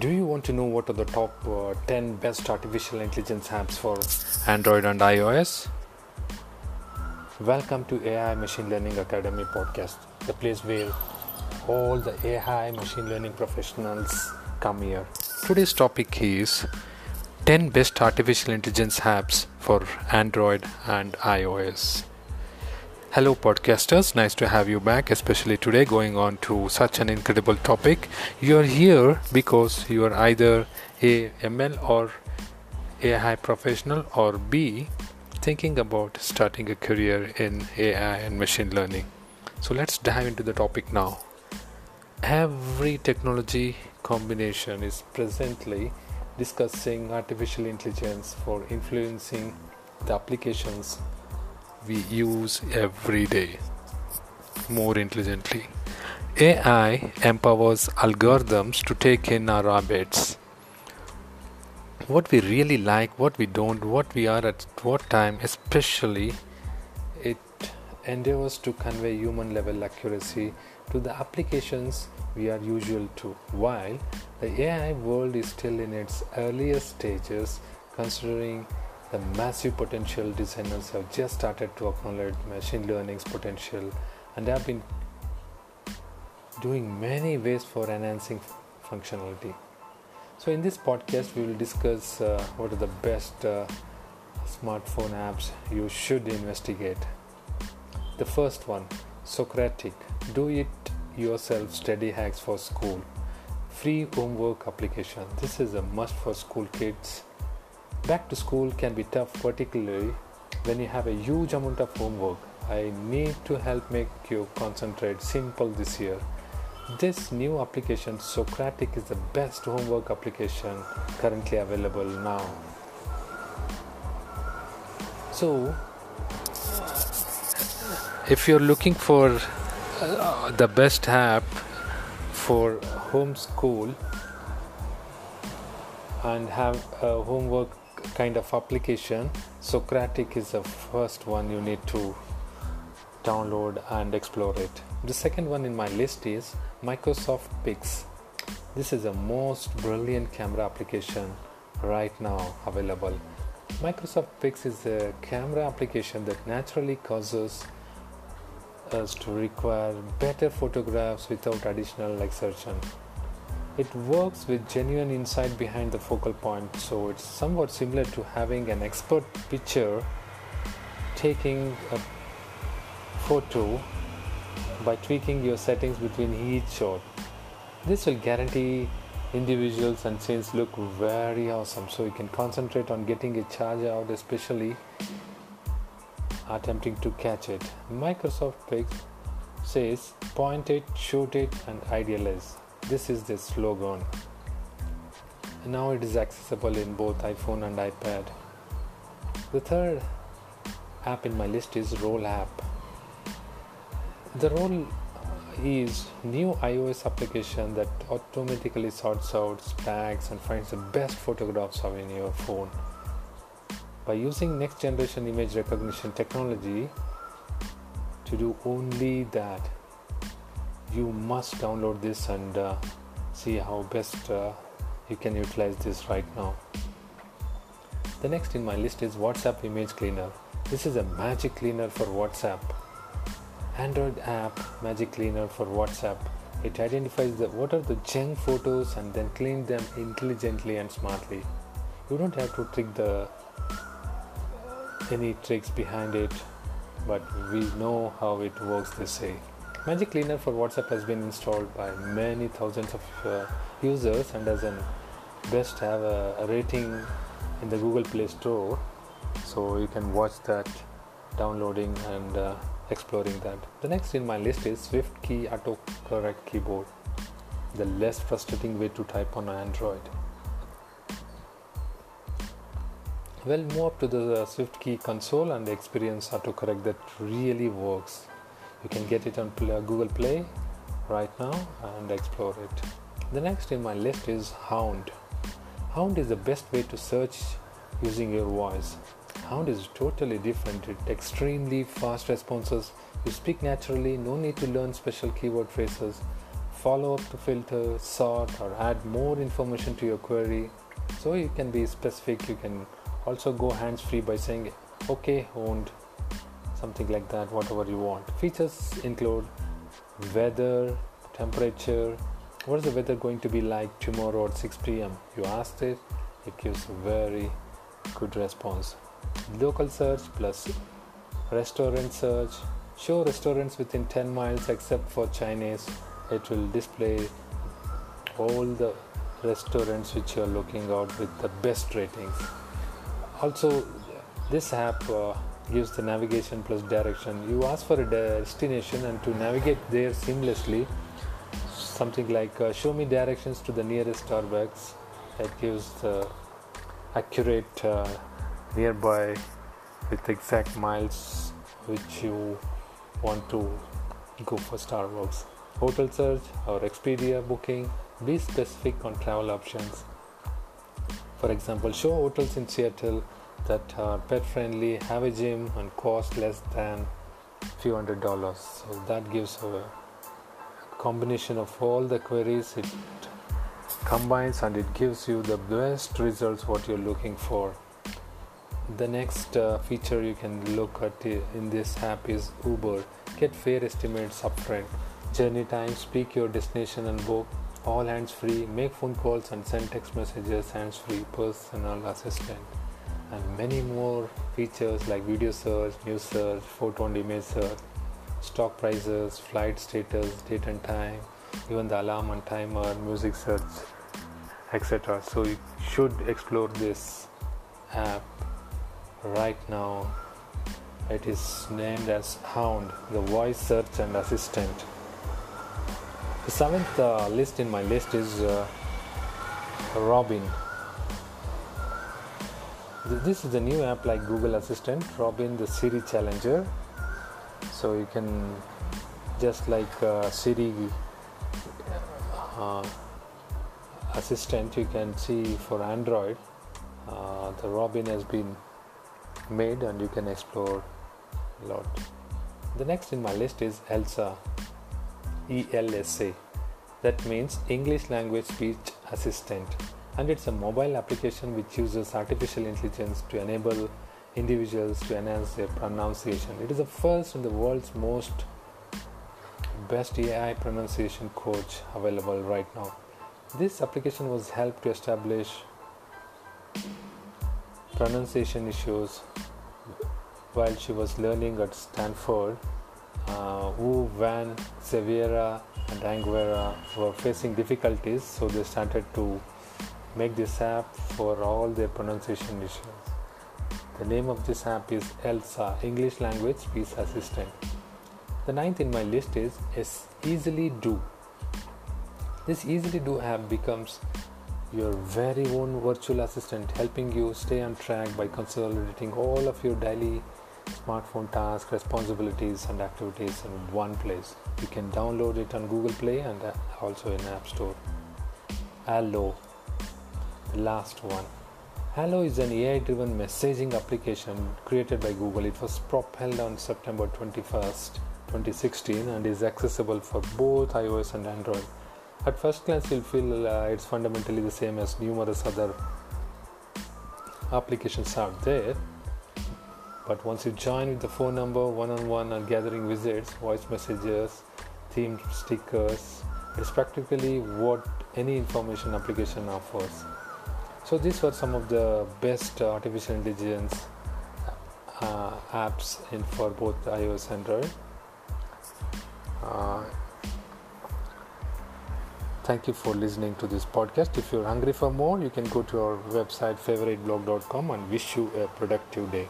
Do you want to know what are the top 10 best artificial intelligence apps for Android and iOS? Welcome to AI Machine Learning Academy podcast, the place where all the AI machine learning professionals come here. Today's topic is 10 best artificial intelligence apps for Android and iOS. Hello podcasters, nice to have you back, especially today going on to such an incredible topic. You're here because you're either a ML or AI professional, or B, thinking about starting a career in AI and machine learning. So let's dive into the topic now. Every technology combination is presently discussing artificial intelligence for influencing the applications we use every day more intelligently. AI empowers algorithms to take in our habits, what we really like, what we don't, what we are at what time. Especially it endeavors to convey human level accuracy to the applications we are usual to. While the AI world is still in its earliest stages, considering the massive potential, designers have just started to acknowledge machine learning's potential and have been doing many ways for enhancing functionality. So in this podcast, we will discuss what are the best smartphone apps you should investigate. The first one, Socratic, do-it-yourself study hacks for school. Free homework application. This is a must for school kids. Back to school can be tough, particularly when you have a huge amount of homework. I need to help make you concentrate simple this year. This new application, Socratic, is the best homework application currently available now. So, if you're looking for the best app for homeschool and have a homework kind of application, Socratic is the first one you need to download and explore it. The second one in my list is Microsoft Pix. This is the most brilliant camera application right now available. Microsoft Pix is a camera application that naturally causes us to require better photographs without additional exertion. It works with genuine insight behind the focal point, so it's somewhat similar to having an expert picture taking a photo by tweaking your settings between each shot. This will guarantee individuals and scenes look very awesome, so you can concentrate on getting a charge out, especially attempting to catch it. Microsoft Pix says, point it, shoot it, and idealize. This is the slogan. Now it is accessible in both iPhone and iPad. The third app in my list is Roll App. The Roll is new iOS application that automatically sorts out, tags, and finds the best photographs of in your phone. By using next generation image recognition technology to do only that, you must download this and see how best you can utilize this right now. The next in my list is WhatsApp Image Cleaner. This is a magic cleaner for WhatsApp. Android app magic cleaner for WhatsApp. It identifies what are the junk photos and then clean them intelligently and smartly. You don't have to trick any tricks behind it, but we know how it works, they say. Magic Cleaner for WhatsApp has been installed by many thousands of users and doesn't best have a rating in the Google Play Store, so you can watch that, downloading and exploring that. The next in my list is SwiftKey autocorrect keyboard, the less frustrating way to type on Android. Well, move up to the SwiftKey console and experience autocorrect that really works. You can get it on Google Play right now and explore it. The next in my list is Hound. Hound is the best way to search using your voice. Hound is totally different. It's extremely fast responses. You speak naturally, no need to learn special keyword phrases. follow up to filter, sort, or add more information to your query. So you can be specific. You can also go hands-free by saying, okay, owned, something like that, whatever you want. Features include weather, temperature. What is the weather going to be like tomorrow at 6 p.m.? You asked it, it gives a very good response. Local search plus restaurant search. Show restaurants within 10 miles except for Chinese. It will display all the restaurants which you are looking out with the best ratings. Also, this app gives the navigation plus direction. You ask for a destination and to navigate there seamlessly, something like show me directions to the nearest Starbucks. It gives the accurate nearby with exact miles which you want to go for Starbucks. Hotel search or Expedia booking. Be specific on travel options. For example, show hotels in Seattle that are pet friendly, have a gym, and cost less than few $100s. So that gives a combination of all the queries. It combines and it gives you the best results what you're looking for. The next feature you can look at in this app is Uber. Get fair estimates upfront. Journey time, speak your destination and book. All hands-free. Make phone calls and send text messages hands-free. Personal assistant. And many more features like video search, news search, photo and image search, stock prices, flight status, date and time, even the alarm and timer, music search, etc. So you should explore this app right now. It is named as Hound, the voice search and assistant. The seventh list in my list is Robin. This is the new app like Google Assistant, Robin, the Siri challenger. So you can just like Siri assistant, you can see for Android, the Robin has been made and you can explore a lot. The next in my list is ELSA, ELSA. That means English language speech assistant. And it's a mobile application which uses artificial intelligence to enable individuals to enhance their pronunciation. It is the first and the world's most best AI pronunciation coach available right now. This application was helped to establish pronunciation issues while she was learning at Stanford. Wu, Van, Severa and Anguera were facing difficulties, so they started to make this app for all their pronunciation issues. The name of this app is ELSA, English Language Speech Assistant. The ninth in my list is Easily Do. This Easily Do app becomes your very own virtual assistant, helping you stay on track by consolidating all of your daily smartphone tasks, responsibilities and activities in one place. You can download it on Google Play and also in App Store. Allo. Last one. Halo is an AI-driven messaging application created by Google. It was propelled on September 21st, 2016 and is accessible for both iOS and Android. At first glance, you'll feel it's fundamentally the same as numerous other applications out there. But once you join with the phone number, one-on-one and gathering visits, voice messages, themed stickers, it's practically what any information application offers. So these were some of the best artificial intelligence apps for both iOS and Android. Thank you for listening to this podcast. If you're hungry for more, you can go to our website favoriteblog.com and wish you a productive day.